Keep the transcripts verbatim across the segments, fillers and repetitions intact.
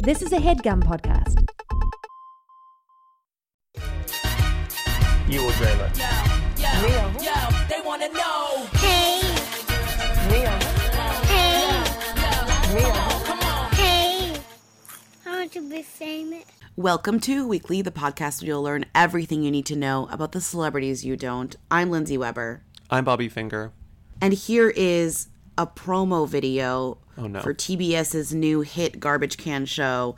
This is a HeadGum podcast. You or Dreamer? Yo, yo, Real. Yo, they want to know. Hey. Real. Hey. Real. Come on. Hey. I want to be famous. Welcome to Weekly, the podcast where you'll learn everything you need to know about the celebrities you don't. I'm Lindsay Weber. I'm Bobby Finger. And here is a promo video oh, no. for T B S's new hit garbage can show,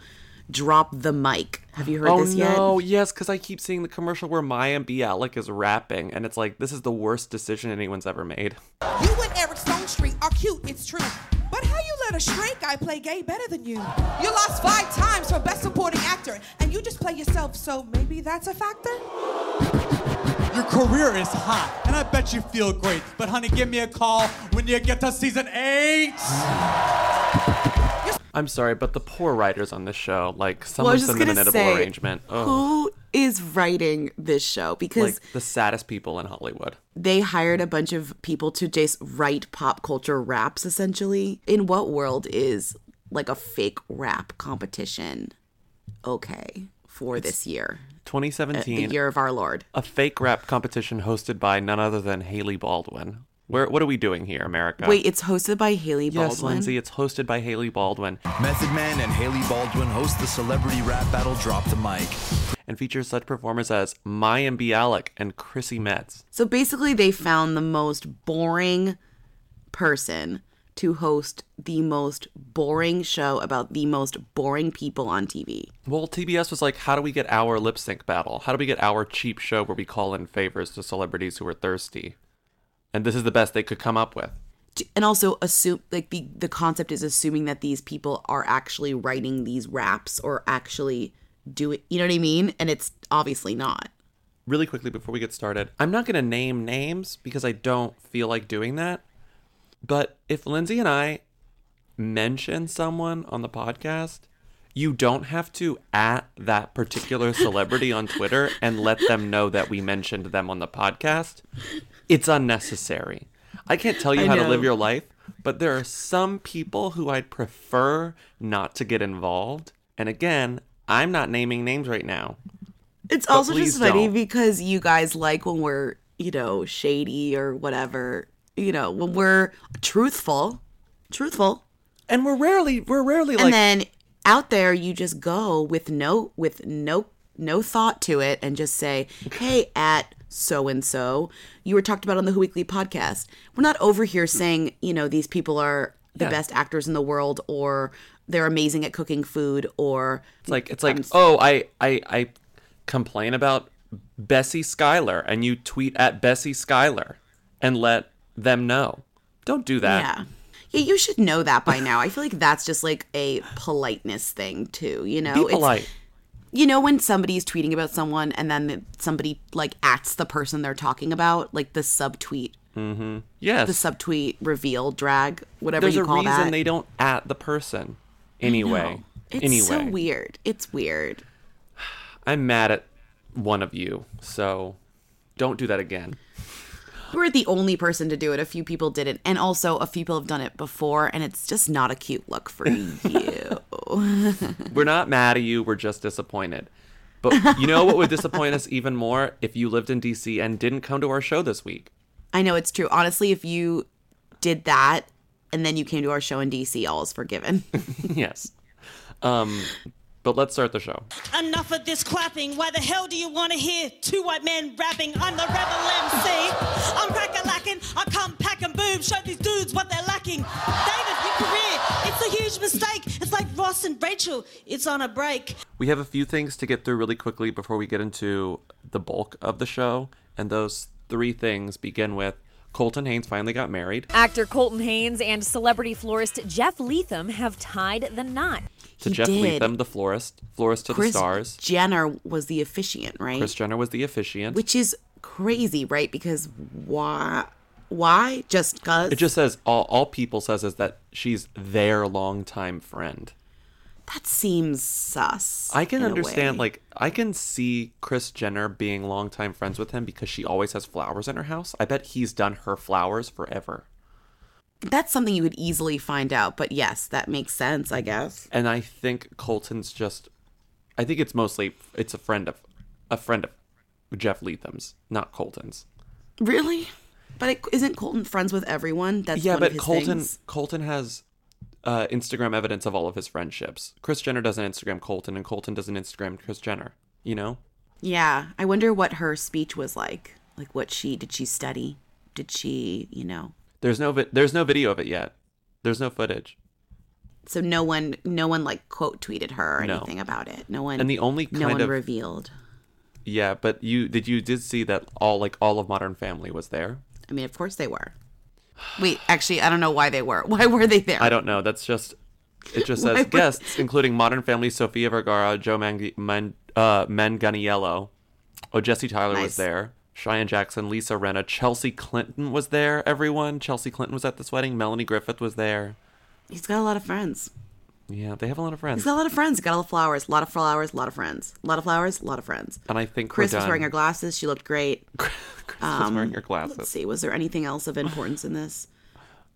Drop the Mic. Have you heard oh, this yet? Oh, no. Yes, because I keep seeing the commercial where Mayim Bialik is rapping, and it's like, this is the worst decision anyone's ever made. You and Eric Stonestreet are cute, it's true. But how you let a straight guy play gay better than you? You lost five times for Best Supporting Actor, and you just play yourself, so maybe that's a factor? Your career is hot, and I bet you feel great. But honey, give me a call when you get to season eight. I'm sorry, but the poor writers on this show, like, someone well, send them an edible say, arrangement. Ugh. Who is writing this show? Because like, the saddest people in Hollywood. They hired a bunch of people to just write pop culture raps, essentially. In what world is, like, a fake rap competition okay for it's this year? twenty seventeen. Uh, the year of our Lord. A fake rap competition hosted by none other than Hailey Baldwin. Where, what are we doing here, America? Wait, it's hosted by Hailey Baldwin? Yes, Lindsay, it's hosted by Hailey Baldwin. Method Man and Hailey Baldwin host the celebrity rap battle Drop the Mic. And features such performers as Mayim Bialik and Chrissy Metz. So basically they found the most boring person to host the most boring show about the most boring people on T V. Well, T B S was like, how do we get our lip sync battle? How do we get our cheap show where we call in favors to celebrities who are thirsty? And this is the best they could come up with. And also assume, like, the, the concept is assuming that these people are actually writing these raps or actually do it. You know what I mean? And it's obviously not. Really quickly before we get started, I'm not going to name names because I don't feel like doing that. But if Lindsay and I mention someone on the podcast, you don't have to at that particular celebrity on Twitter and let them know that we mentioned them on the podcast. It's unnecessary. I can't tell you I how know. to live your life, but there are some people who I'd prefer not to get involved. And again, I'm not naming names right now. It's also just funny don't. because you guys like when we're, you know, shady or whatever, you know, when we're truthful, truthful. And we're rarely, we're rarely and like. And then out there, you just go with no, with no, no thought to it and just say, hey, at so-and-so, you were talked about on the Who Weekly podcast. We're not over here saying, you know, these people are the yeah. best actors in the world or they're amazing at cooking food or... It's like, it's like um, oh, I, I, I complain about Bessie Schuyler and you tweet at Bessie Schuyler and let them know. Don't do that. Yeah. Yeah, you should know that by now. I feel like that's just like a politeness thing too, you know? Be polite. It's, you know when somebody's tweeting about someone and then somebody, like, acts the person they're talking about? Like, the subtweet. Mm-hmm. Yes. The subtweet reveal drag, whatever There's you call that. There's a reason they don't at the person. Anyway. It's anyway. so weird. It's weird. I'm mad at one of you, so don't do that again. We're the only person to do it. A few people did it. And also, a few people have done it before, and it's just not a cute look for you. We're not mad at you. We're just disappointed. But you know what would disappoint us even more? If you lived in D C and didn't come to our show this week. I know, it's true. Honestly, if you did that and then you came to our show in D C, all is forgiven. Yes. Um... But let's start the show. Enough of this clapping. Why the hell do you want to hear two white men rapping? I'm the rebel M C. I'm crack-a-lacking. I come pack and boom. Show these dudes what they're lacking. David, your career. It's a huge mistake. It's like Ross and Rachel. It's on a break. We have a few things to get through really quickly before we get into the bulk of the show. And those three things begin with Colton Haynes finally got married. Actor Colton Haynes and celebrity florist Jeff Lethem have tied the knot. To he Jeff did. Lethem, the florist, florist to Kris the stars. Kris Jenner was the officiant, right? Kris Jenner was the officiant. Which is crazy, right? Because why? Why? Just because? It just says, all, all people says is that she's their longtime friend. That seems sus. I can understand, like, I can see Kris Jenner being longtime friends with him because she always has flowers in her house. I bet he's done her flowers forever. that's something you would easily find out. But yes, that makes sense, I guess. And I think Colton's just, I think it's mostly, it's a friend of, a friend of Jeff Lethem's, not Colton's. Really? But it, isn't Colton friends with everyone? That's yeah, one but of his Colton things. Colton has uh, Instagram evidence of all of his friendships. Kris Jenner doesn't Instagram Colton, and Colton doesn't Instagram Kris Jenner. You know? Yeah, I wonder what her speech was like. Like, what she did she study? Did she, you know? There's no vi- there's no video of it yet. There's no footage. So no one no one like quote tweeted her or no. anything about it. No one. And the only kind no one of revealed. Yeah, but you did you did see that all like all of Modern Family was there. I mean, of course they were. Wait, actually, I don't know why they were. Why were they there? I don't know. That's just, it just says were... guests, including Modern Family, Sofia Vergara, Joe Mang- Man- uh, Manganiello. Oh, Jesse Tyler nice. was there. Cheyenne Jackson, Lisa Renna, Chelsea Clinton was there, everyone. Chelsea Clinton was at this wedding. Melanie Griffith was there. He's got a lot of friends. Yeah, they have a lot of friends. He's got a lot of friends. He's got a lot of flowers. A lot of flowers. A lot of friends. A lot of flowers. A lot of friends. And I think Kris was wearing her glasses. She looked great. Kris um, was wearing her glasses. Let's see. Was there anything else of importance in this?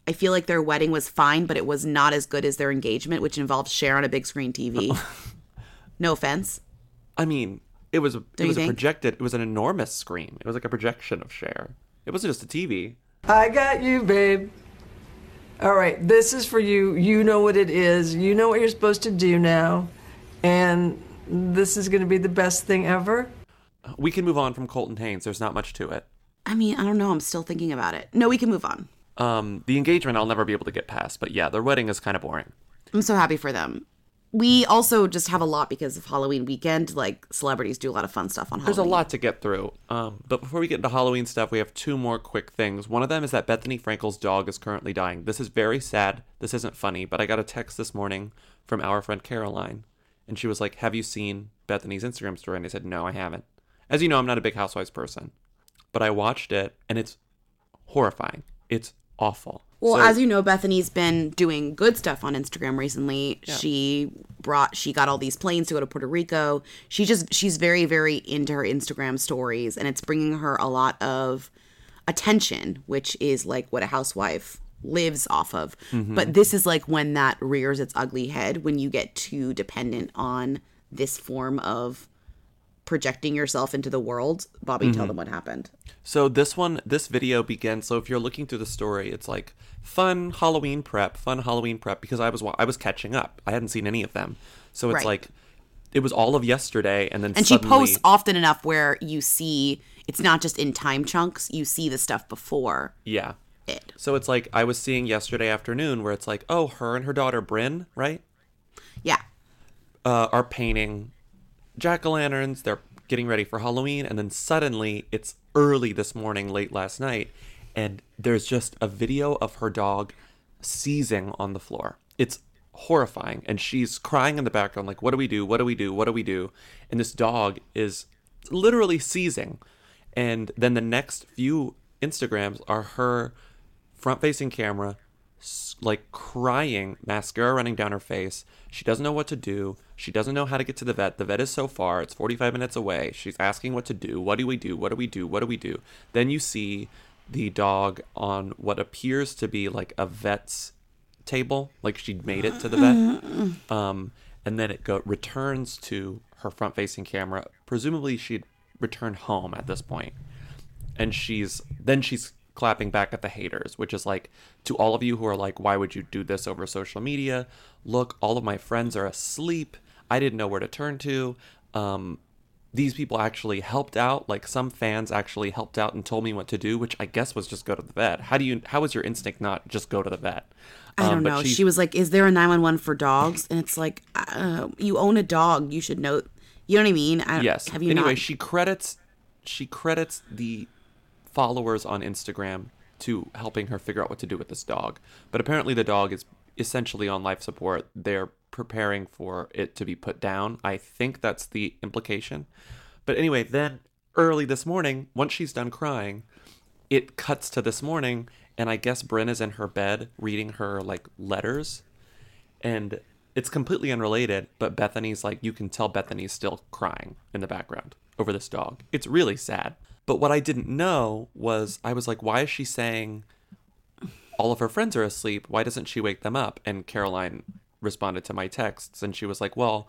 I feel like their wedding was fine, but it was not as good as their engagement, which involved Cher on a big screen T V. No offense. I mean, it was, it was a projected. It was an enormous screen. It was like a projection of Cher. It wasn't just a T V. I got you, babe. All right, this is for you. You know what it is. You know what you're supposed to do now. And this is going to be the best thing ever. We can move on from Colton Haynes. There's not much to it. I mean, I don't know. I'm still thinking about it. No, we can move on. Um, the engagement I'll never be able to get past. But yeah, their wedding is kind of boring. I'm so happy for them. We also just have a lot because of Halloween weekend. Like, celebrities do a lot of fun stuff on Halloween. There's a lot to get through. Um, but before we get into Halloween stuff, we have two more quick things. One of them is that Bethany Frankel's dog is currently dying. This is very sad. This isn't funny, but I got a text this morning from our friend Caroline. And she was like, have you seen Bethany's Instagram story? And I said, no, I haven't. As you know, I'm not a big Housewives person. But I watched it, and it's horrifying. It's awful. Well, so, as you know, Bethany's been doing good stuff on Instagram recently. Yeah. She brought, she got all these planes to go to Puerto Rico. She just, she's very, very into her Instagram stories, and it's bringing her a lot of attention, which is like what a housewife lives off of. Mm-hmm. But this is like when that rears its ugly head, when you get too dependent on this form of projecting yourself into the world. Bobby, mm-hmm. tell them what happened. So this one, this video begins. So if you're looking through the story, it's like fun Halloween prep, fun Halloween prep, because I was I was catching up. I hadn't seen any of them. So it's right. like, it was all of yesterday. And then And suddenly... she posts often enough where you see, it's not just in time chunks, you see the stuff before. Yeah. It. So it's like, I was seeing yesterday afternoon where it's like, oh, her and her daughter Brynn, right? Yeah. Uh, are painting jack-o'-lanterns, they're getting ready for Halloween, and then suddenly it's early this morning, late last night, and there's just a video of her dog seizing on the floor. It's horrifying, and she's crying in the background like, what do we do, what do we do, what do we do? And this dog is literally seizing. And then the next few Instagrams are her front-facing camera, like crying, mascara running down her face. She doesn't know what to do. She doesn't know how to get to the vet. The vet is so far. It's forty-five minutes away. She's asking what to do. What do we do? What do we do? What do we do? Then you see the dog on what appears to be like a vet's table. Like she'd made it to the vet. Um, and then it go- returns to her front-facing camera. Presumably she'd returned home at this point. And she's then she's clapping back at the haters, which is like, to all of you who are like, why would you do this over social media? Look, all of my friends are asleep. I didn't know where to turn to. Um, these people actually helped out. Like, some fans actually helped out and told me what to do, which I guess was just go to the vet. How do you? How was your instinct not just go to the vet? Um, I don't know. She was like, is there a nine one one for dogs? And it's like, uh, you own a dog. You should know. You know what I mean? I, yes. Have you anyway, not? she credits. She credits the followers on Instagram to helping her figure out what to do with this dog. But apparently the dog is essentially on life support. They're preparing for it to be put down. I think that's the implication. But anyway, then early this morning, once she's done crying, it cuts to this morning, and I guess Brynn is in her bed reading her like letters, and it's completely unrelated, but Bethany's like, you can tell Bethany's still crying in the background over this dog. It's really sad. But what I didn't know was, I was like, why is she saying all of her friends are asleep. Why doesn't she wake them up? And Caroline responded to my texts, and she was like, well,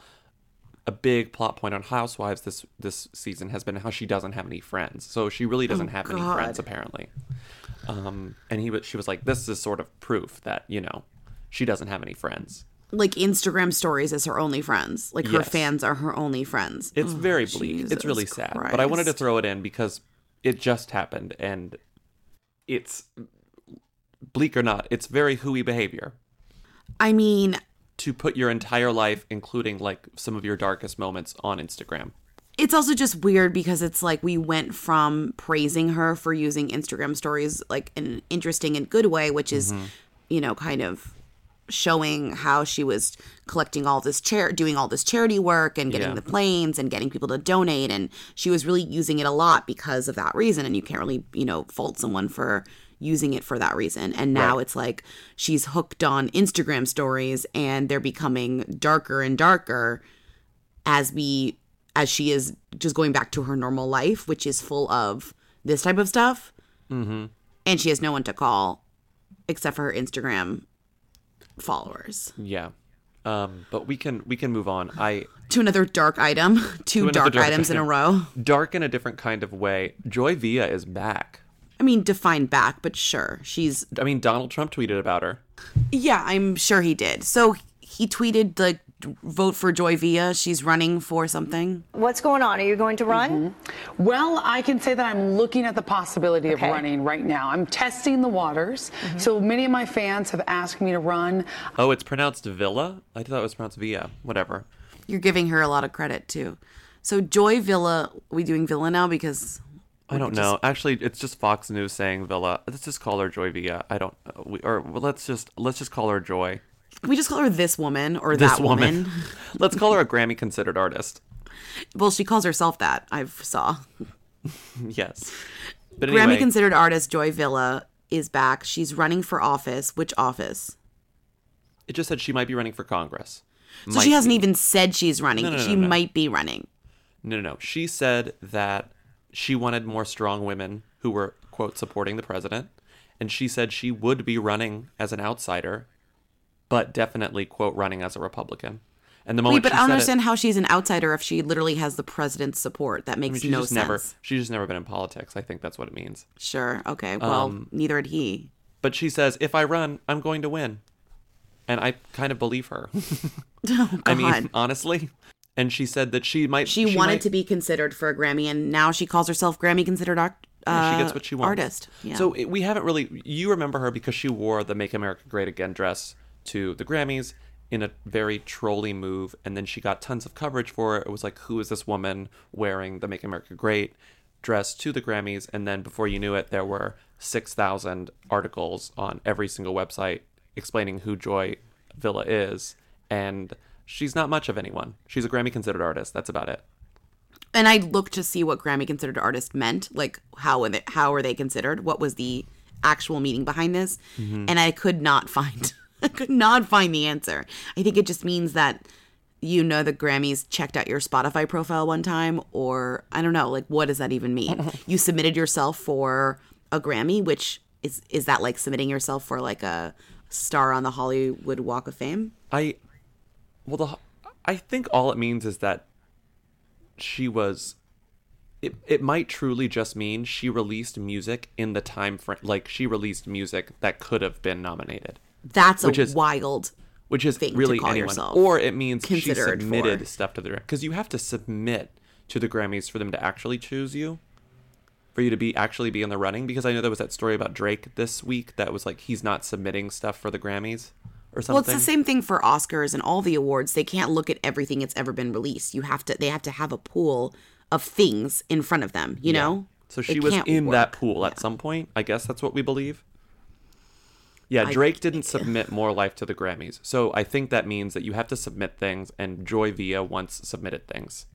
a big plot point on Housewives this this season has been how she doesn't have any friends. So she really doesn't oh, have God. any friends, apparently. Um, and he she was like, this is sort of proof that, you know, she doesn't have any friends. Like Instagram stories is her only friends. Like yes. her fans are her only friends. It's oh, very bleak. Jesus it's really sad. Christ. But I wanted to throw it in because it just happened, and it's bleak or not, it's very hooey behavior. I mean, to put your entire life, including like some of your darkest moments, on Instagram. It's also just weird because it's like we went from praising her for using Instagram stories like in an interesting and good way, which is, mm-hmm. you know, kind of showing how she was collecting all this char- doing all this charity work and getting yeah. the planes and getting people to donate. And she was really using it a lot because of that reason. And you can't really, you know, fault someone for using it for that reason. And now right. it's like she's hooked on Instagram stories, and they're becoming darker and darker as we as she is just going back to her normal life, which is full of this type of stuff. Mm-hmm. And she has no one to call except for her Instagram followers. Yeah. Um, but we can we can move on. I to another dark item. Two dark, dark items item. in a row. Dark in a different kind of way. Joy Villa is back. I mean, define back, but sure. She's... I mean, Donald Trump tweeted about her. Yeah, I'm sure he did. So he tweeted, like, vote for Joy Villa. She's running for something. What's going on? Are you going to run? Mm-hmm. Well, I can say that I'm looking at the possibility okay. of running right now. I'm testing the waters. Mm-hmm. So many of my fans have asked me to run. Oh, it's pronounced Villa? I thought it was pronounced Villa. Whatever. You're giving her a lot of credit, too. So Joy Villa... Are we doing Villa now? Because... I don't know. Just... Actually, it's just Fox News saying Villa. Let's just call her Joy Villa. I don't know. We, or well, let's just let's just call her Joy. Can we just call her this woman or this that woman? woman? Let's call her a Grammy considered artist. Well, she calls herself that. I saw. Yes. But anyway. Grammy considered artist Joy Villa is back. She's running for office. Which office? It just said she might be running for Congress. So might she hasn't be. even said she's running. No, no, no, she no, no. might be running. No, no, no. She said that she wanted more strong women who were, quote, supporting the president. And she said she would be running as an outsider, but definitely, quote, running as a Republican. And the moment Wait, but she I don't understand it, how she's an outsider if she literally has the president's support. That makes I mean, no sense. Never, she's just never been in politics. I think that's what it means. Sure. Okay. Well, um, neither had he. But she says, if I run, I'm going to win. And I kind of believe her. Oh, God. I mean, honestly. And she said that she might... She, she wanted might, to be considered for a Grammy, and now she calls herself Grammy-considered uh, yeah, she gets what she wants. Artist. Yeah. So we haven't really... You remember her because she wore the Make America Great Again dress to the Grammys in a very trolly move, and then she got tons of coverage for it. It was like, who is this woman wearing the Make America Great dress to the Grammys? And then before you knew it, there were six thousand articles on every single website explaining who Joy Villa is, and... She's not much of anyone. She's a Grammy-considered artist. That's about it. And I looked to see what Grammy-considered artist meant. Like, how are they, how are they considered? What was the actual meaning behind this? Mm-hmm. And I could not find. I could not find the answer. I think it just means that, you know, the Grammys checked out your Spotify profile one time, or I don't know. Like, what does that even mean? You submitted yourself for a Grammy, which is is that like submitting yourself for like a star on the Hollywood Walk of Fame? I... Well, the, I think all it means is that she was, it, it might truly just mean she released music in the time frame, like she released music that could have been nominated. That's a is, wild Which is thing really to call anyone. Yourself or it means she submitted for. stuff to the, because you have to submit to the Grammys for them to actually choose you, for you to be actually be in the running. Because I know there was that story about Drake this week that was like, he's not submitting stuff for the Grammys. Well, it's the same thing for Oscars and all the awards. They can't look at everything that's ever been released. You have to. They have to have a pool of things in front of them. You yeah. know. So she it was in work. that pool yeah. at some point. I guess that's what we believe. Yeah, Drake I, didn't submit More Life to the Grammys, so I think that means that you have to submit things. And Joy Villa once submitted things.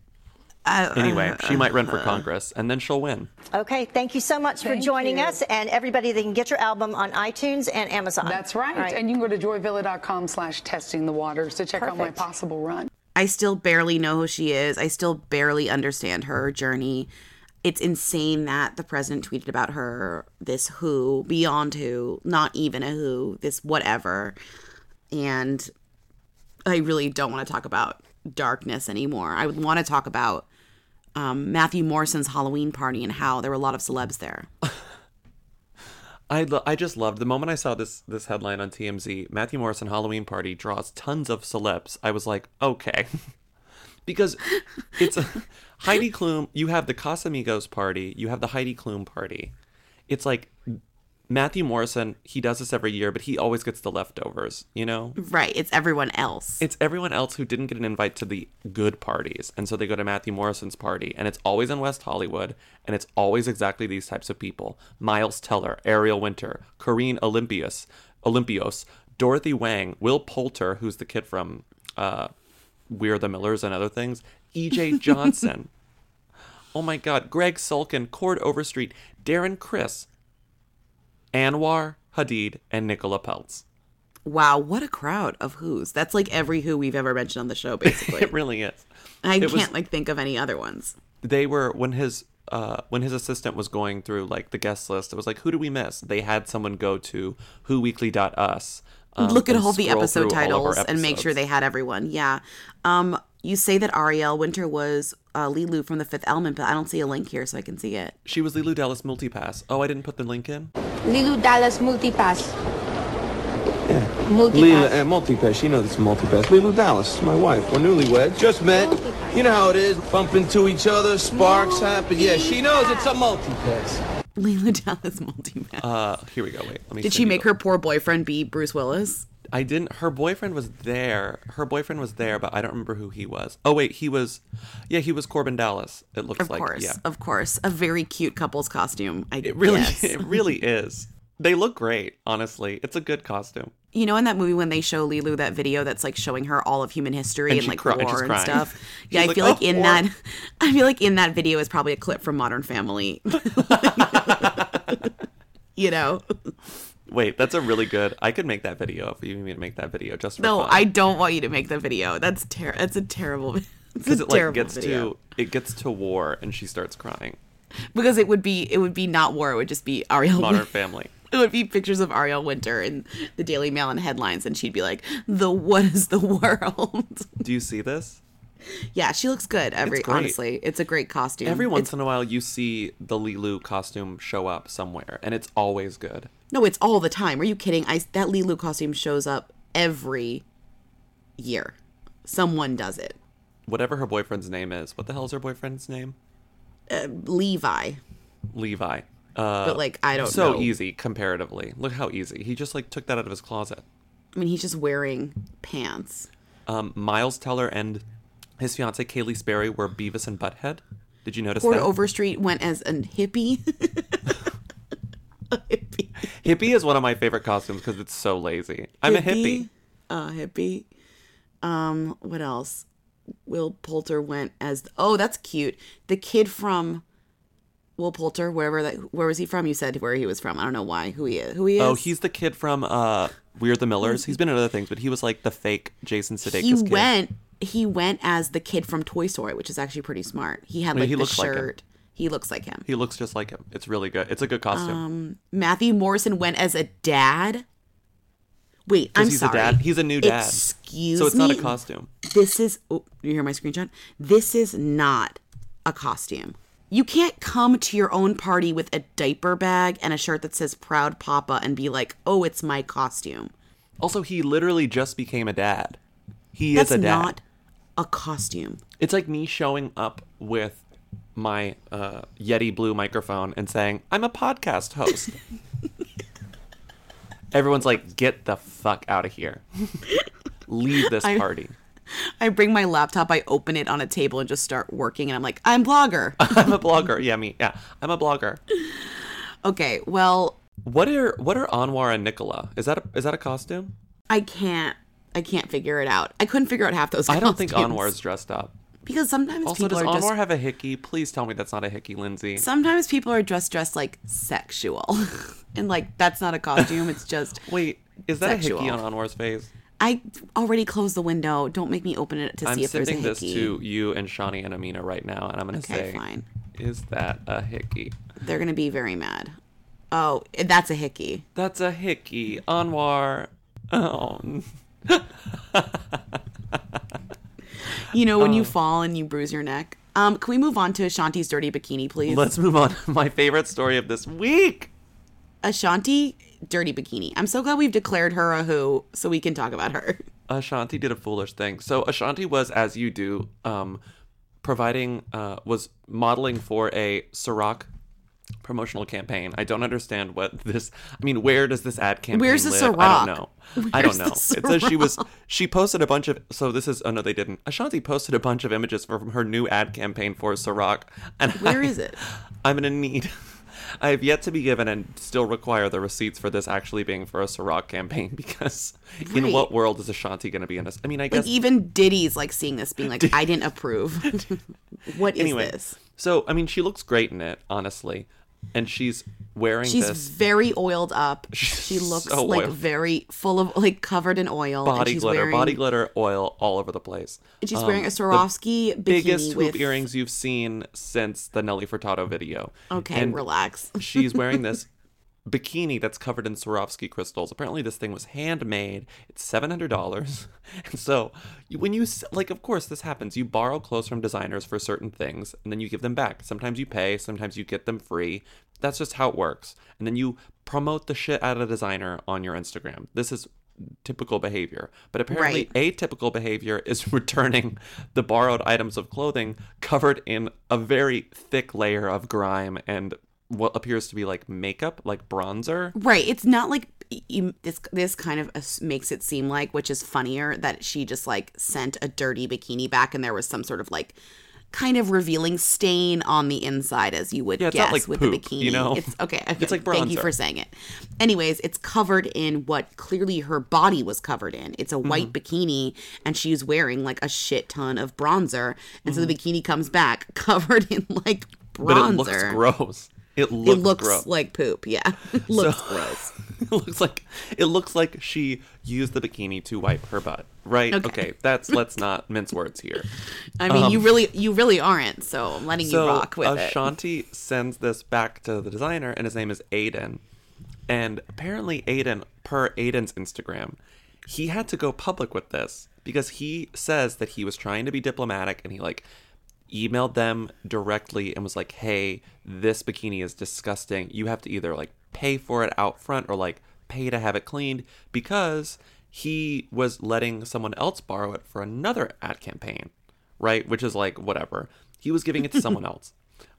Uh, anyway, uh, she might run for Congress, and then she'll win. Okay, thank you so much thank for joining you. us. And everybody, they can get your album on iTunes and Amazon. That's right. right. And you can go to joyvilla.com slash testing the waters to check Perfect. out my possible run. I still barely know who she is. I still barely understand her journey. it's insane that the president tweeted about her, this who, beyond who, not even a who, this whatever. And I really don't want to talk about darkness anymore. I would want to talk about um, Matthew Morrison's Halloween party and how there were a lot of celebs there. I lo- I just loved the moment I saw this this headline on T M Z, Matthew Morrison Halloween party draws tons of celebs. I was like, okay. Because it's a, Heidi Klum, you have the Casamigos party, you have the Heidi Klum party. It's like Matthew Morrison, he does this every year, but he always gets the leftovers, you know? Right. It's everyone else. It's everyone else who didn't get an invite to the good parties. And so they go to Matthew Morrison's party. And it's always in West Hollywood. And it's always exactly these types of people. Miles Teller, Ariel Winter, Corrine Olympias, Olympios, Dorothy Wang, Will Poulter, who's the kid from uh, We're the Millers and Other Things, E J Johnson. Oh, my God. Greg Sulkin, Cord Overstreet, Darren Criss, Anwar Hadid, and Nicola Peltz. Wow, what a crowd of who's. That's like every who we've ever mentioned on the show, basically. It really is. I it can't was, like think of any other ones. They were, when his uh, when his assistant was going through like the guest list, it was like, who do we miss? They had someone go to who weekly dot us. Um, Look at all the episode titles episodes. And make sure they had everyone. Yeah. Um, you say that Ariel Winter was uh, Leeloo from The Fifth Element, but I don't see a link here, so I can see it. She was Leeloo Dallas Multipass. Oh, I didn't put the link in? Leeloo Dallas Multipass. Yeah. Multipass. Leeloo, uh, multipass. You know this multipass. Leeloo Dallas, my wife. We're newlyweds. Just met. Multipass. You know how it is. Bump into each other. Sparks multipass. happen. Yeah, she knows it's a multipass. Leeloo Dallas Multipass. Uh, here we go. Wait. Let me Did she make her poor boyfriend be Bruce Willis? I didn't. Her boyfriend was there. Her boyfriend was there, but I don't remember who he was. Oh, wait. He was. Yeah, he was Corbin Dallas. It looks of like. Of course. Yeah. Of course. A very cute couple's costume. I it really, guess. It really is. They look great, honestly. It's a good costume. You know, in that movie when they show Leeloo that video that's like showing her all of human history and, and like cry- war and stuff. Yeah, I like, feel oh, like in war. that. I feel like in that video is probably a clip from Modern Family. You know. Wait, that's a really good. I could make that video if you need me to make that video. Just for no, fun. I don't want you to make the video. That's ter- That's a terrible. Because it terrible like gets video. to it gets to war and she starts crying. Because it would be it would be not war. It would just be Ariel. Modern Family. It would be pictures of Ariel Winter in the Daily Mail and headlines, and she'd be like, "The what is the world?" Do you see this? Yeah, she looks good. Every it's honestly, it's a great costume. Every once it's, in a while, you see the Leeloo costume show up somewhere, and it's always good. No, it's all the time. Are you kidding? I that Leeloo costume shows up every year. Someone does it. Whatever her boyfriend's name is. What the hell is her boyfriend's name? Uh, Levi. Levi. Uh, but like, I don't so know. So easy comparatively. Look how easy. He just like took that out of his closet. I mean, he's just wearing pants. Um, Miles Teller and his fiance Kaylee Sperry were Beavis and Butthead. Did you notice Ford that? Ford Overstreet went as a hippie. a hippie. Hippie is one of my favorite costumes because it's so lazy. I'm hippie. a hippie. Uh, hippie. Um, what else? Will Poulter went as the, oh, that's cute. The kid from Will Poulter, wherever that, where was he from? You said where he was from. I don't know why. Who he is? Who he is? Oh, he's the kid from uh, We're the Millers. He's been in other things, but he was like the fake Jason Sudeikis. He kid. went. He went as the kid from Toy Story, which is actually pretty smart. He had like I mean, he the looks shirt. Like he looks like him. He looks just like him. It's really good. It's a good costume. Um, Matthew Morrison went as a dad. Wait, I'm he's sorry. A dad. He's a new dad. Excuse me. So it's me. not a costume. This is. Oh, you hear my screenshot? This is not a costume. You can't come to your own party with a diaper bag and a shirt that says Proud Papa and be like, oh, it's my costume. Also, he literally just became a dad. He That's is a dad. That's not a costume. It's like me showing up with my uh, Yeti Blue microphone and saying, I'm a podcast host. Everyone's like, get the fuck out of here. Leave this party. I- I bring my laptop, I open it on a table and just start working. And I'm like, I'm blogger. I'm a blogger. Yeah, me. Yeah, I'm a blogger. Okay, well. What are what are Anwar and Nicola? Is that a, is that a costume? I can't. I can't figure it out. I couldn't figure out half those costumes. I don't think Anwar's dressed up. Because sometimes also, people are Also, does Anwar just, have a hickey? Please tell me that's not a hickey, Lindsay. Sometimes people are just dressed like sexual. And like, that's not a costume. It's just Wait, is that sexual. a hickey on Anwar's face? I already closed the window. Don't make me open it to I'm see if there's a hickey. I'm sending this to you and Shani and Amina right now, and I'm going to okay, say fine. Is that a hickey? They're going to be very mad. Oh, that's a hickey. That's a hickey. Anwar. Oh. You know, when oh. you fall and you bruise your neck. Um, can we move on to Ashanti's dirty bikini, please? Let's move on to my favorite story of this week. Ashanti, dirty bikini. I'm so glad we've declared her a who so we can talk about her. Ashanti did a foolish thing. So Ashanti was, as you do, um, providing, uh, was modeling for a Ciroc promotional campaign. I don't understand what this, I mean, where does this ad campaign Where's the live? Ciroc? I don't know. Where's I don't know. It says she was, she posted a bunch of, so this is, oh no, they didn't. Ashanti posted a bunch of images from her new ad campaign for Ciroc. And where I, is it? I'm going to need... I have yet to be given and still require the receipts for this actually being for a Ciroc campaign because right. in what world is Ashanti going to be in this? I mean, I guess... Like, even Diddy's, like, seeing this being like, I didn't approve. What is anyway, this? So, I mean, she looks great in it, honestly. And she's wearing she's this... She's very oiled up. She looks, so like, oiled. very full of, like, covered in oil. Body glitter, wearing... body glitter, oil all over the place. And she's um, wearing a Swarovski bikini biggest with... hoop earrings you've seen since the Nelly Furtado video. Okay, and relax. She's wearing this bikini that's covered in Swarovski crystals. Apparently this thing was handmade. It's seven hundred dollars. And so when you, like, of course this happens. You borrow clothes from designers for certain things and then you give them back. Sometimes you pay. Sometimes you get them free. That's just how it works. And then you promote the shit out of the designer on your Instagram. This is typical behavior. But apparently right. atypical behavior is returning the borrowed items of clothing covered in a very thick layer of grime and what appears to be like makeup, like bronzer. Right. It's not like this this kind of makes it seem like, which is funnier, that she just like sent a dirty bikini back and there was some sort of like kind of revealing stain on the inside, as you would yeah, guess like with poop, the bikini. You know? It's okay. okay. It's like bronzer. Thank you for saying it. Anyways, it's covered in what clearly her body was covered in. It's a white mm-hmm. bikini and she's wearing like a shit ton of bronzer. And mm-hmm. so the bikini comes back covered in like bronzer. But it looks gross. It looks, it looks gross. like poop, yeah. It looks so, gross. It looks like it looks like she used the bikini to wipe her butt, right? Okay, okay that's let's not mince words here. I mean, um, you really you really aren't, so I'm letting so you rock with Ashanti it. Ashanti sends this back to the designer, and his name is Aiden. And apparently Aiden, per Aiden's Instagram, he had to go public with this because he says that he was trying to be diplomatic and he like emailed them directly and was like, hey, this bikini is disgusting. You have to either like pay for it out front or like pay to have it cleaned, because he was letting someone else borrow it for another ad campaign, right? Which is like, whatever. He was giving it to someone else.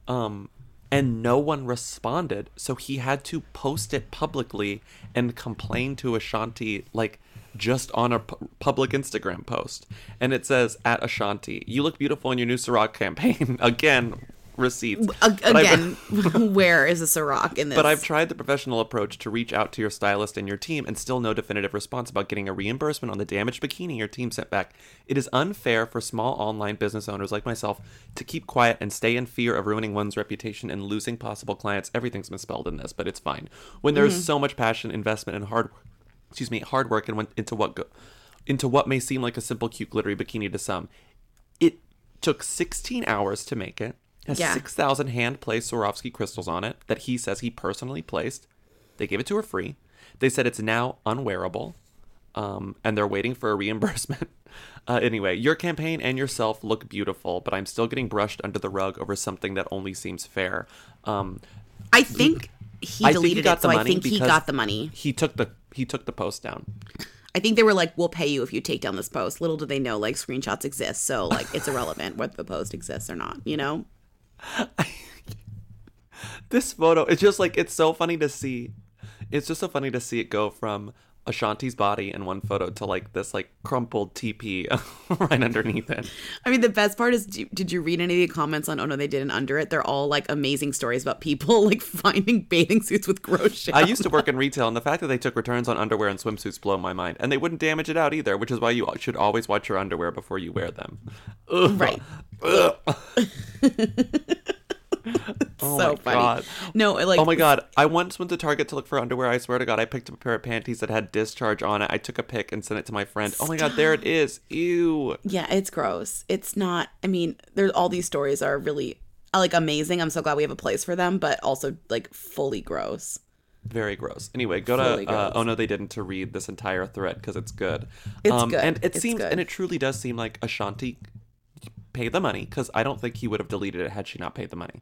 Um, and no one responded. So he had to post it publicly and complain to Ashanti, like, just on a pu- public Instagram post. And it says, at Ashanti, you look beautiful in your new Ciroc campaign. Again, receipts. A- again, where is a Ciroc in this? But I've tried the professional approach to reach out to your stylist and your team and still no definitive response about getting a reimbursement on the damaged bikini your team sent back. It is unfair for small online business owners like myself to keep quiet and stay in fear of ruining one's reputation and losing possible clients. Everything's misspelled in this, but it's fine. When there's mm-hmm. so much passion, investment, and hard work excuse me, hard work and went into what go- into what may seem like a simple, cute, glittery bikini to some. It took sixteen hours to make it. Has yeah. six thousand hand-placed Swarovski crystals on it that he says he personally placed. They gave it to her free. They said it's now unwearable, um, and they're waiting for a reimbursement. Uh, anyway, your campaign and yourself look beautiful, but I'm still getting brushed under the rug over something that only seems fair. Um, I think... He I deleted he it, so I think he got the money. He took the he took the post down. I think they were like, "We'll pay you if you take down this post." Little do they know, like, screenshots exist, so like it's irrelevant whether the post exists or not. You know, this photo. It's just like it's so funny to see. It's just so funny to see it go from Ashanti's body in one photo to like this like crumpled teepee right underneath it. I mean, the best part is, did you read any of the comments on Oh No They Didn't under it? They're all like amazing stories about people like finding bathing suits with gross shit. I used to work in retail, and the fact that they took returns on underwear and swimsuits blow my mind. And they wouldn't damage it out either, which is why you should always watch your underwear before you wear them. Ugh. Right. Ugh. Oh so funny. God. No, like oh my god. I once went to Target to look for underwear. I swear to God, I picked up a pair of panties that had discharge on it. I took a pic and sent it to my friend. Stop. Oh my god, there it is. Ew. Yeah, it's gross. It's not. I mean, there's all these stories are really like amazing. I'm so glad we have a place for them, but also like fully gross. Very gross. Anyway, go fully to uh, Oh No They Didn't to read this entire thread because it's good. It's um, good. And it it's seems good. And it truly does seem like Ashanti paid the money, because I don't think he would have deleted it had she not paid the money.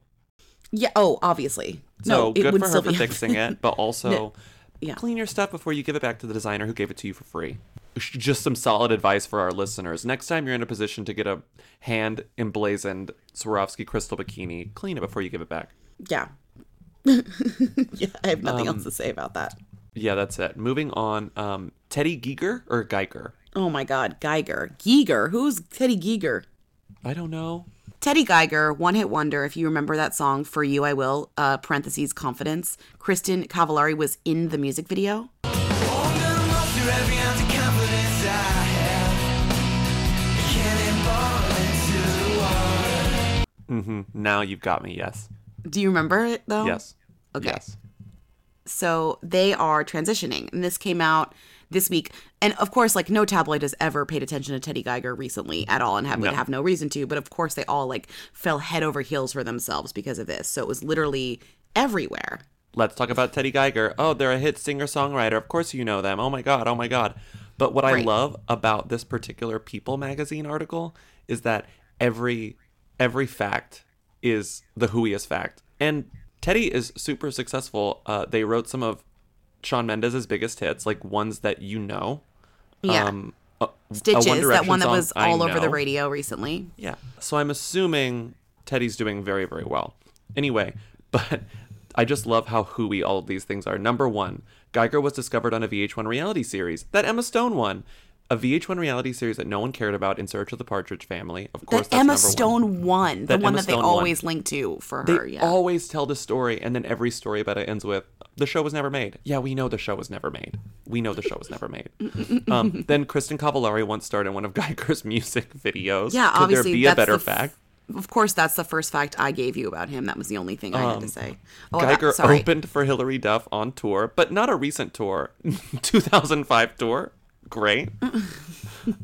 Yeah. Oh, obviously. So no, good it would for her for fixing it, but also no. yeah. clean your stuff before you give it back to the designer who gave it to you for free. Just some solid advice for our listeners. Next time you're in a position to get a hand emblazoned Swarovski crystal bikini, clean it before you give it back. Yeah. yeah, I have nothing um, else to say about that. Yeah, that's it. Moving on, um, Teddy Geiger or Geiger? Oh my God, Geiger. Geiger? Who's Teddy Geiger? I don't know. Teddy Geiger, one hit wonder. If you remember that song, For You I Will, uh, parentheses, Confidence. Kristen Cavallari was in the music video. Mm-hmm. Now you've got me, yes. Do you remember it, though? Yes. Okay. Yes. So they are transitioning, and this came out this week. And, of course, like, no tabloid has ever paid attention to Teddy Geiger recently at all and have, no. would have no reason to. But, of course, they all, like, fell head over heels for themselves because of this. So it was literally everywhere. Let's talk about Teddy Geiger. Oh, they're a hit singer-songwriter. Of course you know them. Oh, my God. Oh, my God. But what right. I love about this particular People magazine article is that every every fact is the whoiest fact. And Teddy is super successful. Uh, they wrote some of Shawn Mendes' biggest hits, like ones that you know. Yeah. Um, a, Stitches, a One that one that song, was all I over know. The radio recently. Yeah. So I'm assuming Teddy's doing very, very well. Anyway, but I just love how hooey all of these things are. Number one, Geiger was discovered on a V H one reality series that Emma Stone won. A V H one reality series that no one cared about, In Search of the Partridge Family. Of course, that that's Emma Stone won. The one that they always link to for her. They always tell the story, and then every story about it ends with, the show was never made. Yeah, we know the show was never made. We know the show was never made. um, then Kristen Cavallari once starred in one of Geiger's music videos. Yeah, Could obviously. Could there be a better f- fact? Of course, that's the first fact I gave you about him. That was the only thing I um, had to say. Oh, Geiger that, opened for Hillary Duff on tour, but not a recent tour. two thousand five tour. Great.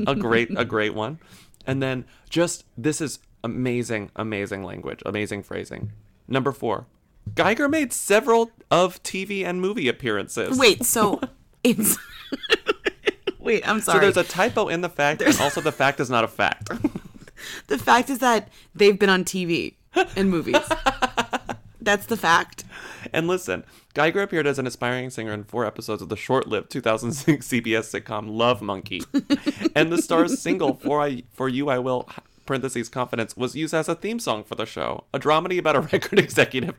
a great a great one. And then just, this is amazing, amazing language, amazing phrasing. Number four, Geiger made several of T V and movie appearances. Wait, so it's... Wait, I'm sorry. So there's a typo in the fact, there's... and also the fact is not a fact. The fact is that they've been on T V and movies. That's the fact. And listen, Geiger appeared as an aspiring singer in four episodes of the short-lived two thousand six C B S sitcom Love Monkey. And the star's single, For I, For You I Will, parentheses, Confidence, was used as a theme song for the show, a dramedy about a record executive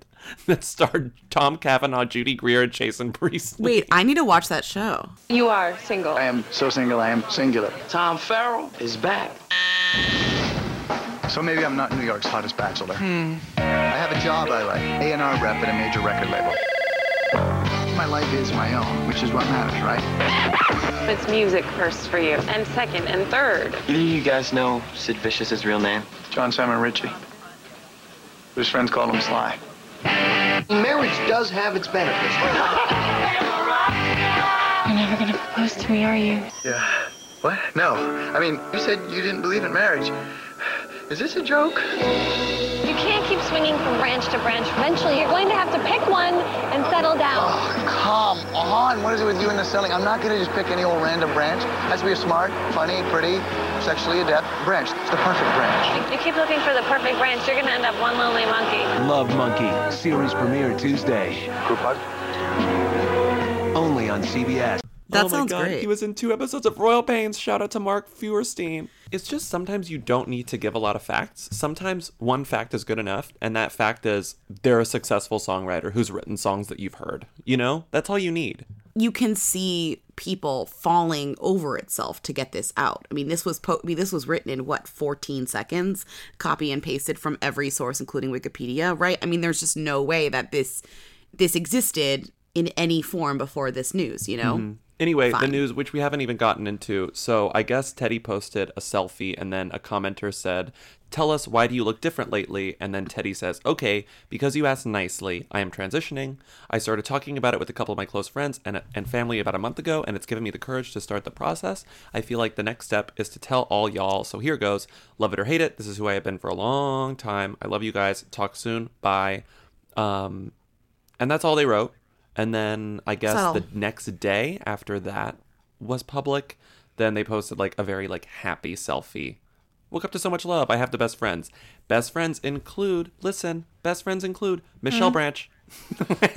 that starred Tom Cavanaugh, Judy Greer, and Jason Priestley. Wait, I need to watch that show. You are single. I am so single, I am singular. Tom Farrell is back. So maybe I'm not New York's hottest bachelor. Hmm. I have a job I like. A and R rep at a major record label. My life is my own, which is what matters, right? It's music first for you, and second, and third. Either you guys know Sid Vicious's real name? John Simon Ritchie. His friends call him Sly. Marriage does have its benefits. You're never going to propose to me, are you? Yeah. What? No. I mean, you said you didn't believe in marriage. Is this a joke? You can't keep swinging from branch to branch. Eventually, you're going to have to pick one and settle down. Oh, come on. What is it with you and the selling? I'm not going to just pick any old random branch. It has to be a smart, funny, pretty, sexually adept branch. It's the perfect branch. You keep looking for the perfect branch, you're going to end up one lonely monkey. Love Monkey. Series premiere Tuesday. Coupon? Only on C B S. That oh sounds God. Great. He was in two episodes of Royal Pains. Shout out to Mark Feuerstein. It's just sometimes you don't need to give a lot of facts. Sometimes one fact is good enough, and that fact is they're a successful songwriter who's written songs that you've heard. You know? That's all you need. You can see people falling over itself to get this out. I mean, this was po- I mean, this was written in, what, fourteen seconds? Copy and pasted from every source, including Wikipedia, right? I mean, there's just no way that this this existed in any form before this news, you know? Mm-hmm. Anyway, Fine. The news, which we haven't even gotten into. So I guess Teddy posted a selfie and then a commenter said, tell us, why do you look different lately? And then Teddy says, okay, because you asked nicely, I am transitioning. I started talking about it with a couple of my close friends and, and family about a month ago, and it's given me the courage to start the process. I feel like the next step is to tell all y'all. So here goes. Love it or hate it. This is who I have been for a long time. I love you guys. Talk soon. Bye. Um, and that's all they wrote. And then I guess so. The next day after that was public, then they posted like a very like happy selfie. Woke up to so much love. I have the best friends. Best friends include, listen, best friends include Michelle mm. Branch.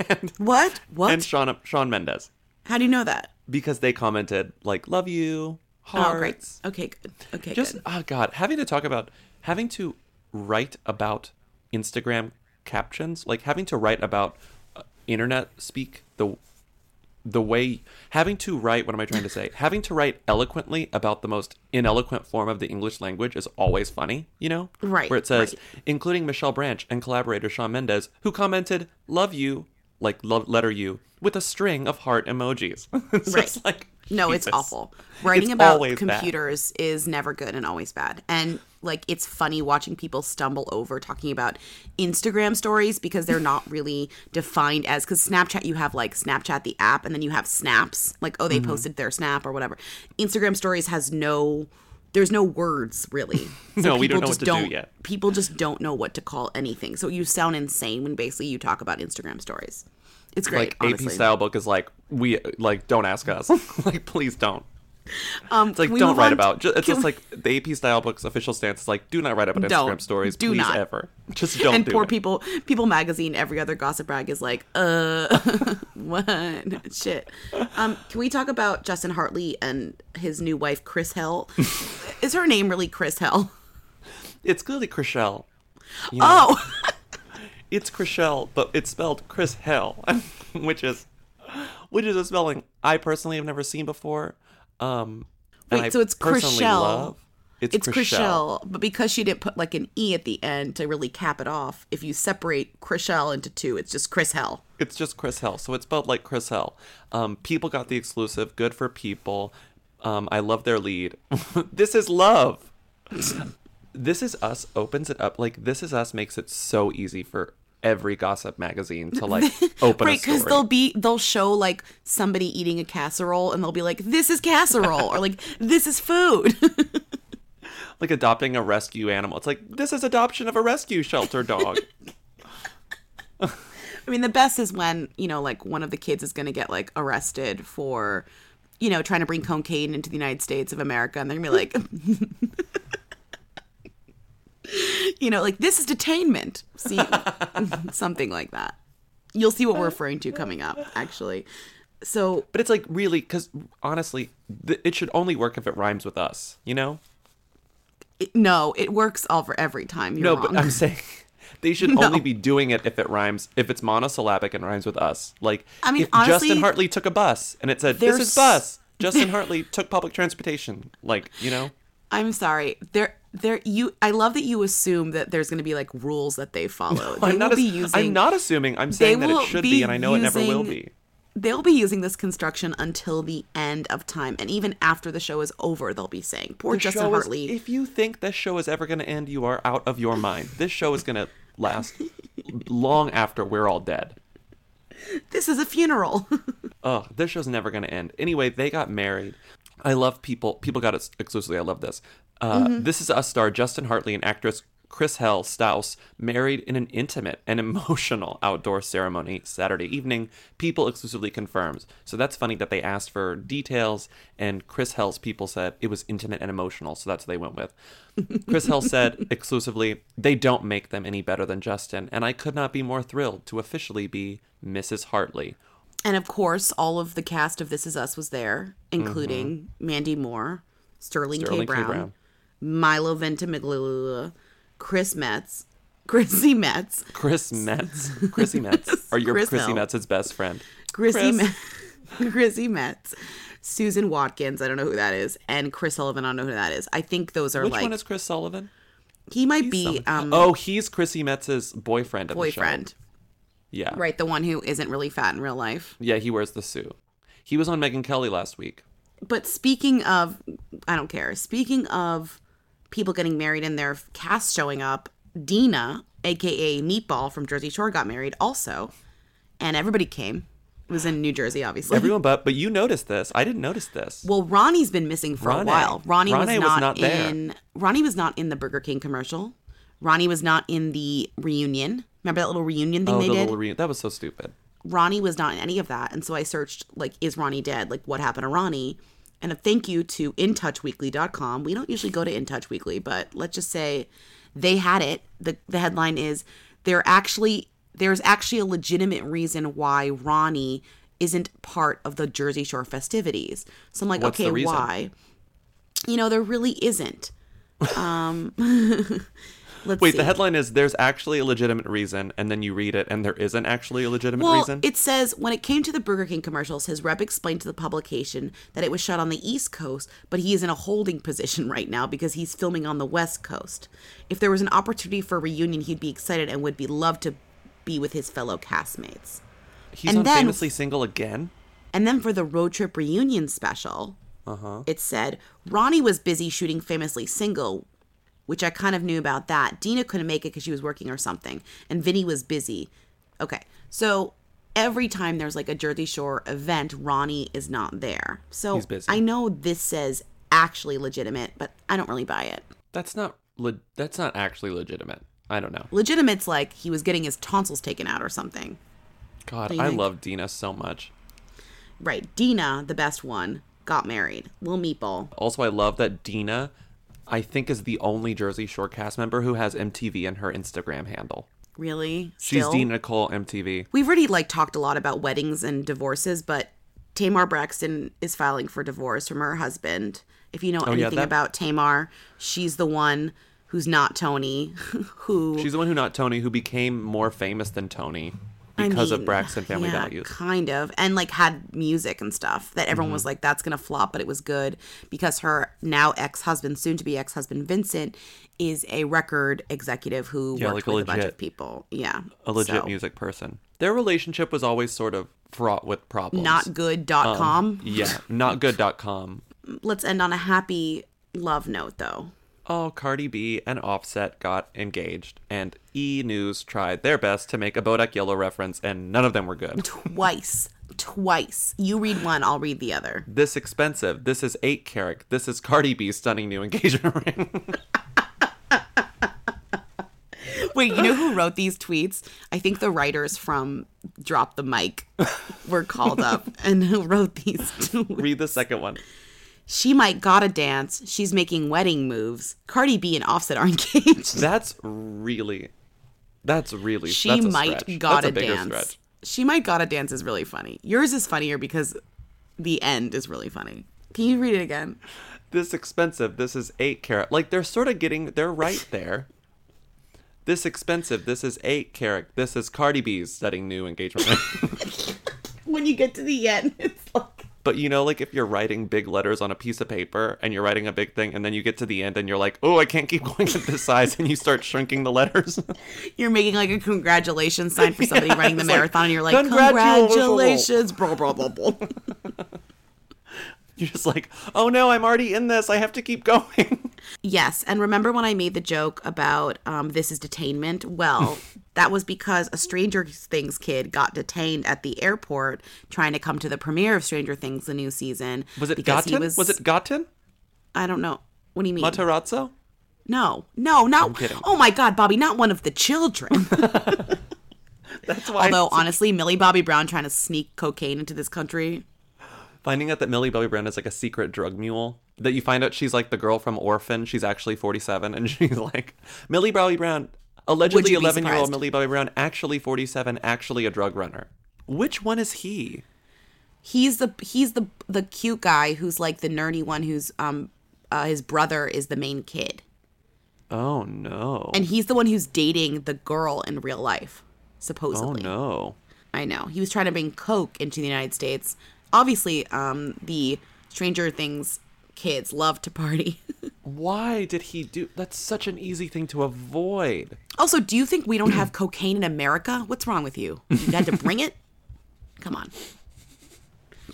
and, what? What? And Shawn, Shawn Mendes. How do you know that? Because they commented like, love you, hearts. Oh, great. Okay, good. Okay, Just, good. Oh, God. Having to talk about, having to write about Instagram captions, like having to write about internet speak, the the way having to write what am I trying to say having to write eloquently about the most ineloquent form of the English language is always funny, you know, right? Where it says right. including Michelle Branch and collaborator Shawn Mendes, who commented love you, like love letter U, with a string of heart emojis. It's right. just like, no, Jesus. It's awful. Writing it's about computers bad. Is never good and always bad. And, like, it's funny watching people stumble over talking about Instagram stories because they're not really defined as – because Snapchat, you have, like, Snapchat, the app, and then you have snaps. Like, oh, they mm-hmm. posted their snap or whatever. Instagram stories has no – there's no words, really. So no, we don't know what to don't, do yet. People just don't know what to call anything. So you sound insane when basically you talk about Instagram stories. It's great. Like, honestly. A P Style Book is like, we like, don't ask us. Like, please don't. Um, it's like, don't write about. Just, it's just we... like the A P Style Book's official stance is like, do not write about don't. Instagram stories. Do please not. Ever. Just don't. And do poor it. people. People Magazine, every other gossip rag is like, uh, what shit. Um, can we talk about Justin Hartley and his new wife, Chris Hell? Is her name really Chris Hell? It's clearly Chrishell. You know. Oh. It's Chrishell, but it's spelled Chris Hell, which is which is a spelling I personally have never seen before. Um, Wait, and so it's Chrishell. It's, it's Chrishell, but because she didn't put like an E at the end to really cap it off, if you separate Chrishell into two, it's just Chris Hell. It's just Chris Hell, so it's spelled like Chris Hell. Um, people got the exclusive. Good for people. Um, I love their lead. This is love. This Is Us opens it up. Like, This Is Us makes it so easy for every gossip magazine to like open right, a story. Right, because they'll be they'll show like somebody eating a casserole and they'll be like, this is casserole, or like, this is food. Like adopting a rescue animal. It's like, this is adoption of a rescue shelter dog. I mean, the best is when, you know, like one of the kids is gonna get like arrested for, you know, trying to bring cocaine into the United States of America, and they're gonna be like you know, like, this is detainment. See, something like that. You'll see what we're referring to coming up, actually. So, but it's like, really, because honestly, th- it should only work if it rhymes with us, you know? It, no, it works all for every time. You're no, wrong. But I'm saying they should no. only be doing it if it rhymes, if it's monosyllabic and rhymes with us. Like, I mean, if honestly, Justin Hartley took a bus and it said, there's... this is bus. Justin Hartley took public transportation. Like, you know? I'm sorry. There... There, you. I love that you assume that there's going to be like rules that they follow. No, they I'm, will not be using, I'm not assuming. I'm saying that it should be, be, and I know using, it never will be. They'll be using this construction until the end of time, and even after the show is over, they'll be saying, "Poor the Justin Hartley." Is, if you think this show is ever going to end, you are out of your mind. This show is going to last long after we're all dead. This is a funeral. Oh, this show's never going to end. Anyway, they got married. I love people. People got it exclusively. I love this. Uh, mm-hmm. This Is Us star Justin Hartley and actress Chris Hell Stouse married in an intimate and emotional outdoor ceremony Saturday evening, People exclusively confirms. So that's funny that they asked for details, and Chris Hell's people said it was intimate and emotional, so that's what they went with. Chris Hell said exclusively, they don't make them any better than Justin, and I could not be more thrilled to officially be Missus Hartley. And of course, all of the cast of This Is Us was there, including mm-hmm. Mandy Moore, Sterling, Sterling K. Brown. K. Brown. Milo Ventimiglia, Chris Metz, Chrissy Metz. Chris Metz. Chrissy Metz. Or your Chris Chrissy Hill. Metz's best friend. Chrissy Chris. Metz. Chrissy Metz. Susan Watkins, I don't know who that is, and Chris Sullivan, I don't know who that is. I think those are Which like Which one is Chris Sullivan? He might he's be um, Oh, he's Chrissy Metz's boyfriend in the show. Boyfriend. Yeah. Right, the one who isn't really fat in real life. Yeah, he wears the suit. He was on Megyn Kelly last week. But speaking of, I don't care. Speaking of people getting married and their cast showing up, Dina, a k a. Meatball from Jersey Shore, got married also. And everybody came. It was in New Jersey, obviously. Everyone but, but you noticed this. I didn't notice this. Well, Ronnie's been missing for Ronnie. a while. Ronnie, Ronnie was, not was not in. There. Ronnie was not in the Burger King commercial. Ronnie was not in the reunion. Remember that little reunion thing oh, they the did? Little re- that was so stupid. Ronnie was not in any of that. And so I searched, like, is Ronnie dead? Like, what happened to Ronnie? And a thank you to in touch weekly dot com. We don't usually go to In Touch Weekly, but let's just say they had it. The the headline is, they're actually there's actually a legitimate reason why Ronnie isn't part of the Jersey Shore festivities. So I'm like, What's okay, why? You know, there really isn't. Um, let's Wait, see. The headline is, there's actually a legitimate reason, and then you read it, and there isn't actually a legitimate well, reason? Well, it says, when it came to the Burger King commercials, his rep explained to the publication that it was shot on the East Coast, but he is in a holding position right now because he's filming on the West Coast. If there was an opportunity for a reunion, he'd be excited and would be loved to be with his fellow castmates. He's on Famously Single again? And then for the road trip reunion special, uh-huh. it said, Ronnie was busy shooting Famously Single, which I kind of knew about that. Dina couldn't make it because she was working or something. And Vinny was busy. Okay. So every time there's like a Jersey Shore event, Ronnie is not there. So he's busy. I know this says actually legitimate, but I don't really buy it. That's not le- That's not actually legitimate. I don't know. Legitimate's like he was getting his tonsils taken out or something. God, I think? love Dina so much. Right. Dina, the best one, got married. Little meatball. Also, I love that Dina, I think, is the only Jersey Shore cast member who has M T V in her Instagram handle. Really? She's Still? Dina Nicole M T V. We've already, like, talked a lot about weddings and divorces, but Tamar Braxton is filing for divorce from her husband. If you know oh, anything yeah, that... about Tamar, she's the one who's not Tony. who She's the one who not Tony, who became more famous than Tony because I mean, of Braxton Family yeah, Values. Kind of. And, like, had music and stuff that everyone mm-hmm. was like, that's going to flop, but it was good because her now ex-husband, soon-to-be ex-husband, Vincent, is a record executive who yeah, worked like with a, legit, a bunch of people. Yeah. A legit so. music person. Their relationship was always sort of fraught with problems. not good dot com Um, yeah. not good dot com Let's end on a happy love note, though. Oh, Cardi B and Offset got engaged, and E! News tried their best to make a Bodak Yellow reference, and none of them were good. Twice. Twice. You read one, I'll read the other. This expensive. This is eight karat. This is Cardi B's stunning new engagement ring. Wait, you know who wrote these tweets? I think the writers from Drop the Mic were called up and who wrote these tweets. Read the second one. She might gotta dance. She's making wedding moves. Cardi B and Offset are engaged. That's really, that's really, she that's a might stretch. gotta that's a dance. Stretch. She might gotta dance is really funny. Yours is funnier because the end is really funny. Can you read it again? This expensive. This is eight karat. Like they're sort of getting, they're right there. This expensive. This is eight karat. This is Cardi B's setting new engagement. When you get to the end, it's like. But, you know, like, if you're writing big letters on a piece of paper and you're writing a big thing and then you get to the end and you're like, oh, I can't keep going at this size. And you start shrinking the letters. You're making, like, a congratulations sign for somebody yeah, running the marathon. Like, and you're like, congratulations. congratulations. Blah, blah, blah, blah. You're just like, oh, no, I'm already in this. I have to keep going. Yes. And remember when I made the joke about um, this is detainment? Well, that was because a Stranger Things kid got detained at the airport trying to come to the premiere of Stranger Things, the new season. Was it Gotten? Was... was it Gotten? I don't know. What do you mean? Matarazzo? No. No, not. I'm kidding. Oh, my God, Bobby, not one of the children. That's why. Although, honestly, Millie Bobby Brown trying to sneak cocaine into this country. Finding out that Millie Bobby Brown is like a secret drug mule. That you find out she's like the girl from Orphan. She's actually forty-seven. And she's like, Millie Bobby Brown, allegedly eleven-year-old Millie Bobby Brown, actually forty-seven, actually a drug runner. Which one is he? He's the he's the the cute guy who's like the nerdy one who's, um, uh, his brother is the main kid. Oh, no. And he's the one who's dating the girl in real life, supposedly. Oh, no. I know. He was trying to bring coke into the United States. Obviously, um, the Stranger Things kids love to party. Why did he do... That's such an easy thing to avoid. Also, do you think we don't have cocaine in America? What's wrong with you? You had to bring it? Come on.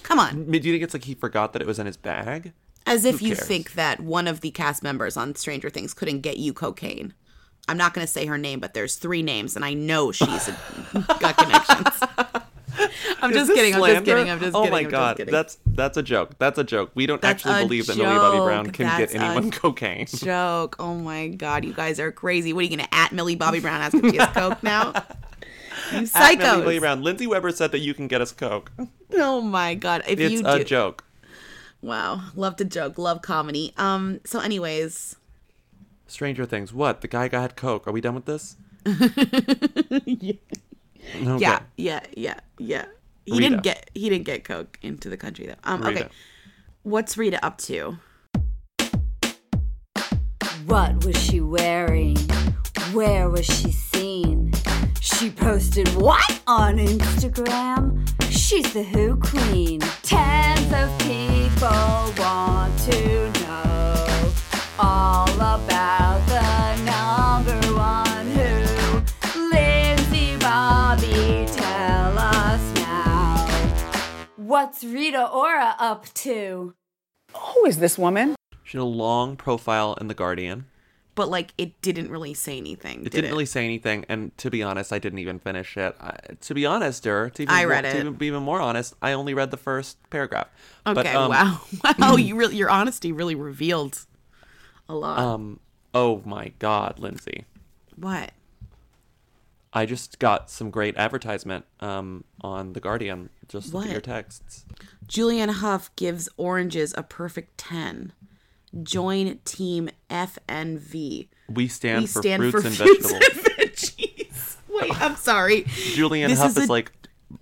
Come on. Do you think it's like he forgot that it was in his bag? As if you think that one of the cast members on Stranger Things couldn't get you cocaine. I'm not going to say her name, but there's three names, and I know she's a, got connections. I'm just kidding. I'm just kidding. I'm just kidding. Oh my God. That's that's a joke. That's a joke. We don't that's actually believe joke. that Millie Bobby Brown can that's get anyone cocaine. Joke. Oh my God. You guys are crazy. What are you going to at Millie Bobby Brown ask if she has coke now? You psychos. At Millie Bobby Brown. Lindsay Weber said that you can get us coke. Oh my God. If it's you do- a joke. Wow. Love to joke. Love comedy. Um. So anyways. Stranger Things. What? The guy got coke. Are we done with this? Yeah. Okay. Yeah, yeah, yeah, yeah. He Rita. didn't get he didn't get coke into the country though. Um, Rita. Okay, what's Rita up to? What was she wearing? Where was she seen? She posted what on Instagram? She's the Who Queen. Tens of people want to know all about the number one. Tell us now. What's Rita Ora up to? Who is this woman? She had a long profile in The Guardian. But, like, it didn't really say anything, It did didn't it? really say anything, and to be honest, I didn't even finish it. I, to be honest, to, even, I read to it. be even more honest, I only read the first paragraph. Okay, but, um, wow. Wow, you really, your honesty really revealed a lot. Um. Oh, my God, Lindsay. What? I just got some great advertisement um, on The Guardian. Just look at your texts. Julianne Hough gives oranges a perfect ten. Join Team F N V. We stand, we stand for fruits, for and, fruits and vegetables. And veggies. Wait, I'm sorry. Julianne this Hough is, a... is like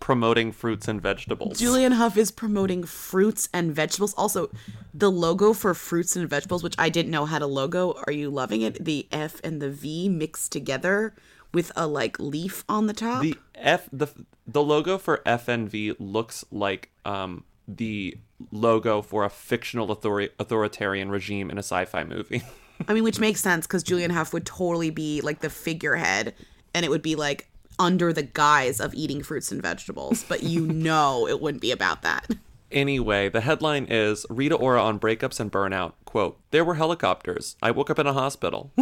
promoting fruits and vegetables. Julianne Hough is promoting fruits and vegetables. Also, the logo for fruits and vegetables, which I didn't know had a logo. Are you loving it? The F and the V mixed together. With a, like, leaf on the top. The F, the the logo for F N V looks like um the logo for a fictional author- authoritarian regime in a sci-fi movie. I mean, which makes sense, because Julianne Hough would totally be, like, the figurehead, and it would be, like, under the guise of eating fruits and vegetables. But you know it wouldn't be about that. Anyway, the headline is, Rita Ora on breakups and burnout. Quote, there were helicopters. I woke up in a hospital.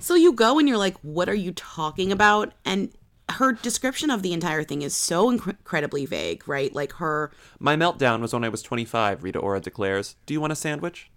So you go and you're like, what are you talking about? And her description of the entire thing is so inc- incredibly vague, right? Like her... My meltdown was when I was twenty-five, Rita Ora declares. Do you want a sandwich?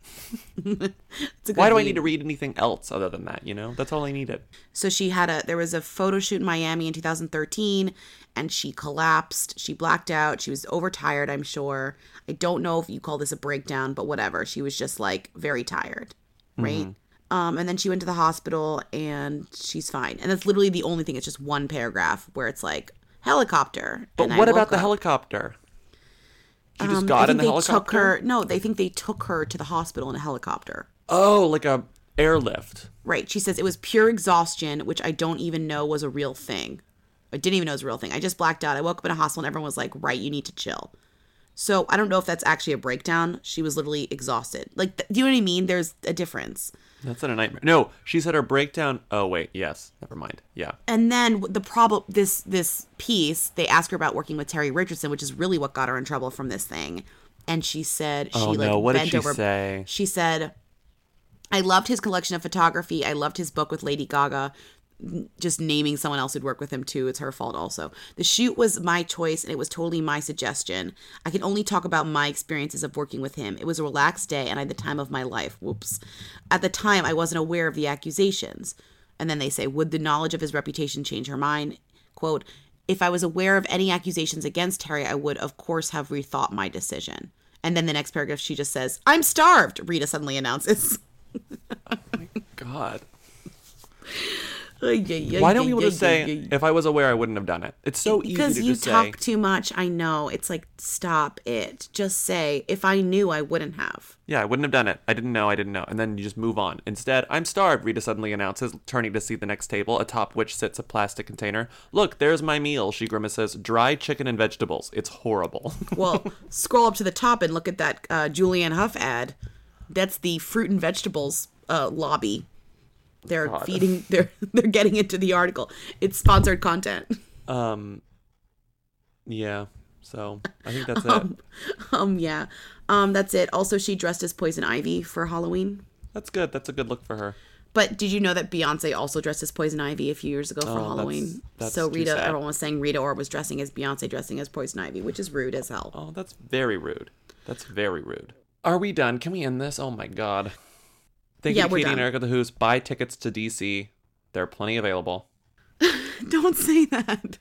It's a Why do read. I need to read anything else other than that, you know? That's all I needed. So she had a... There was a photo shoot in Miami in two thousand thirteen, and she collapsed. She blacked out. She was overtired, I'm sure. I don't know if you call this a breakdown, but whatever. She was just, like, very tired, right? Mm. Um, and then she went to the hospital, and she's fine. And that's literally the only thing. It's just one paragraph where it's like, helicopter. But what about the up. helicopter? She um, just got in the helicopter? Took her, no, they think they took her to the hospital in a helicopter. Oh, like a airlift. Right. She says it was pure exhaustion, which I don't even know was a real thing. I didn't even know it was a real thing. I just blacked out. I woke up in a hospital, and everyone was like, right, you need to chill. So I don't know if that's actually a breakdown. She was literally exhausted. Like, th- do you know what I mean? There's a difference. That's not a nightmare. No, she said her breakdown. Oh, wait. Yes. Never mind. Yeah. And then the problem, this this piece, they asked her about working with Terry Richardson, which is really what got her in trouble from this thing. And she said, she oh, like, no. What bent did she over, say? She said, I loved his collection of photography. I loved his book with Lady Gaga. Just naming someone else who'd work with him too. It's her fault also. The shoot was my choice, and it was totally my suggestion. I can only talk about my experiences of working with him. It was a relaxed day, and I had the time of my life. Whoops. At the time, I wasn't aware of the accusations. And then they say, would the knowledge of his reputation change her mind? Quote, if I was aware of any accusations against Terry, I would, of course, have rethought my decision. And then the next paragraph, she just says, I'm starved, Rita suddenly announces. Oh my God. Uh, yeah, yeah, Why don't yeah, we want yeah, to yeah, say, yeah, yeah. if I was aware, I wouldn't have done it? It's so easy because to just say. Because you talk too much, I know. It's like, stop it. Just say, if I knew, I wouldn't have. Yeah, I wouldn't have done it. I didn't know, I didn't know. And then you just move on. Instead, I'm starved, Rita suddenly announces, turning to see the next table, atop which sits a plastic container. Look, there's my meal, she grimaces. Dry chicken and vegetables. It's horrible. Well, scroll up to the top and look at that uh, Julianne Hough ad. That's the fruit and vegetables uh, lobby. They're God. feeding. They're they're getting into the article. It's sponsored content. Um. Yeah. So I think that's um, it. Um, yeah. Um, that's it. Also, she dressed as Poison Ivy for Halloween. That's good. That's a good look for her. But did you know that Beyonce also dressed as Poison Ivy a few years ago for oh, Halloween? That's, that's so Rita, everyone was saying Rita Ora was dressing as Beyonce, dressing as Poison Ivy, which is rude as hell. Oh, that's very rude. That's very rude. Are we done? Can we end this? Oh my God. Thank yeah, you, Katie done. and Eric of the Who's. Buy tickets to D C. There are plenty available. Don't say that.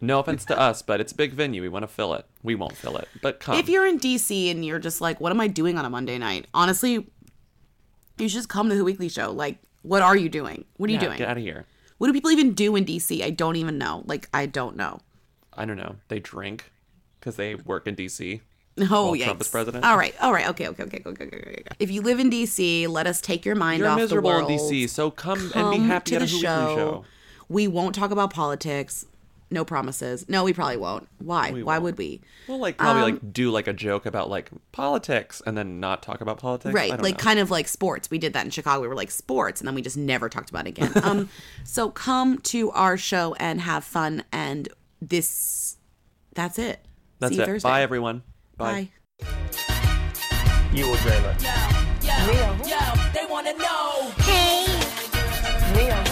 No offense to us, but it's a big venue. We want to fill it. We won't fill it, but come. If you're in D C and you're just like, what am I doing on a Monday night? Honestly, you should just come to the Weekly Show. Like, what are you doing? What are yeah, you doing? Get out of here. What do people even do in D C? I don't even know. Like, I don't know. I don't know. They drink because they work in D C. Oh, yeah. Trump is president. All right. All right. Okay. Okay. Okay. Okay. Okay. okay. If you live in D C, let us take your mind You're off the world. You're miserable in D C, so come, come and be happy at a Weekly Show. We won't talk about politics. No promises. No, we probably won't. Why? We Why won't. would we? We'll like probably um, like do like a joke about like politics and then not talk about politics. Right. I don't like know. Kind of like sports. We did that in Chicago. We were like sports and then we just never talked about it again. um. So come to our show and have fun. And this, that's it. That's See it. You Thursday. Bye, everyone. Bye. You or Jayla? Yeah. Real. Yeah. They want to know. Hey. Real.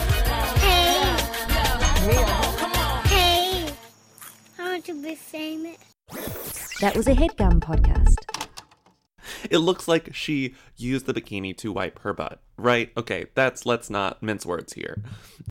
Hey. Real. Come on. Hey. I want to be famous. That was a HeadGum podcast. It looks like she used the bikini to wipe her butt, right? Okay, that's let's not mince words here.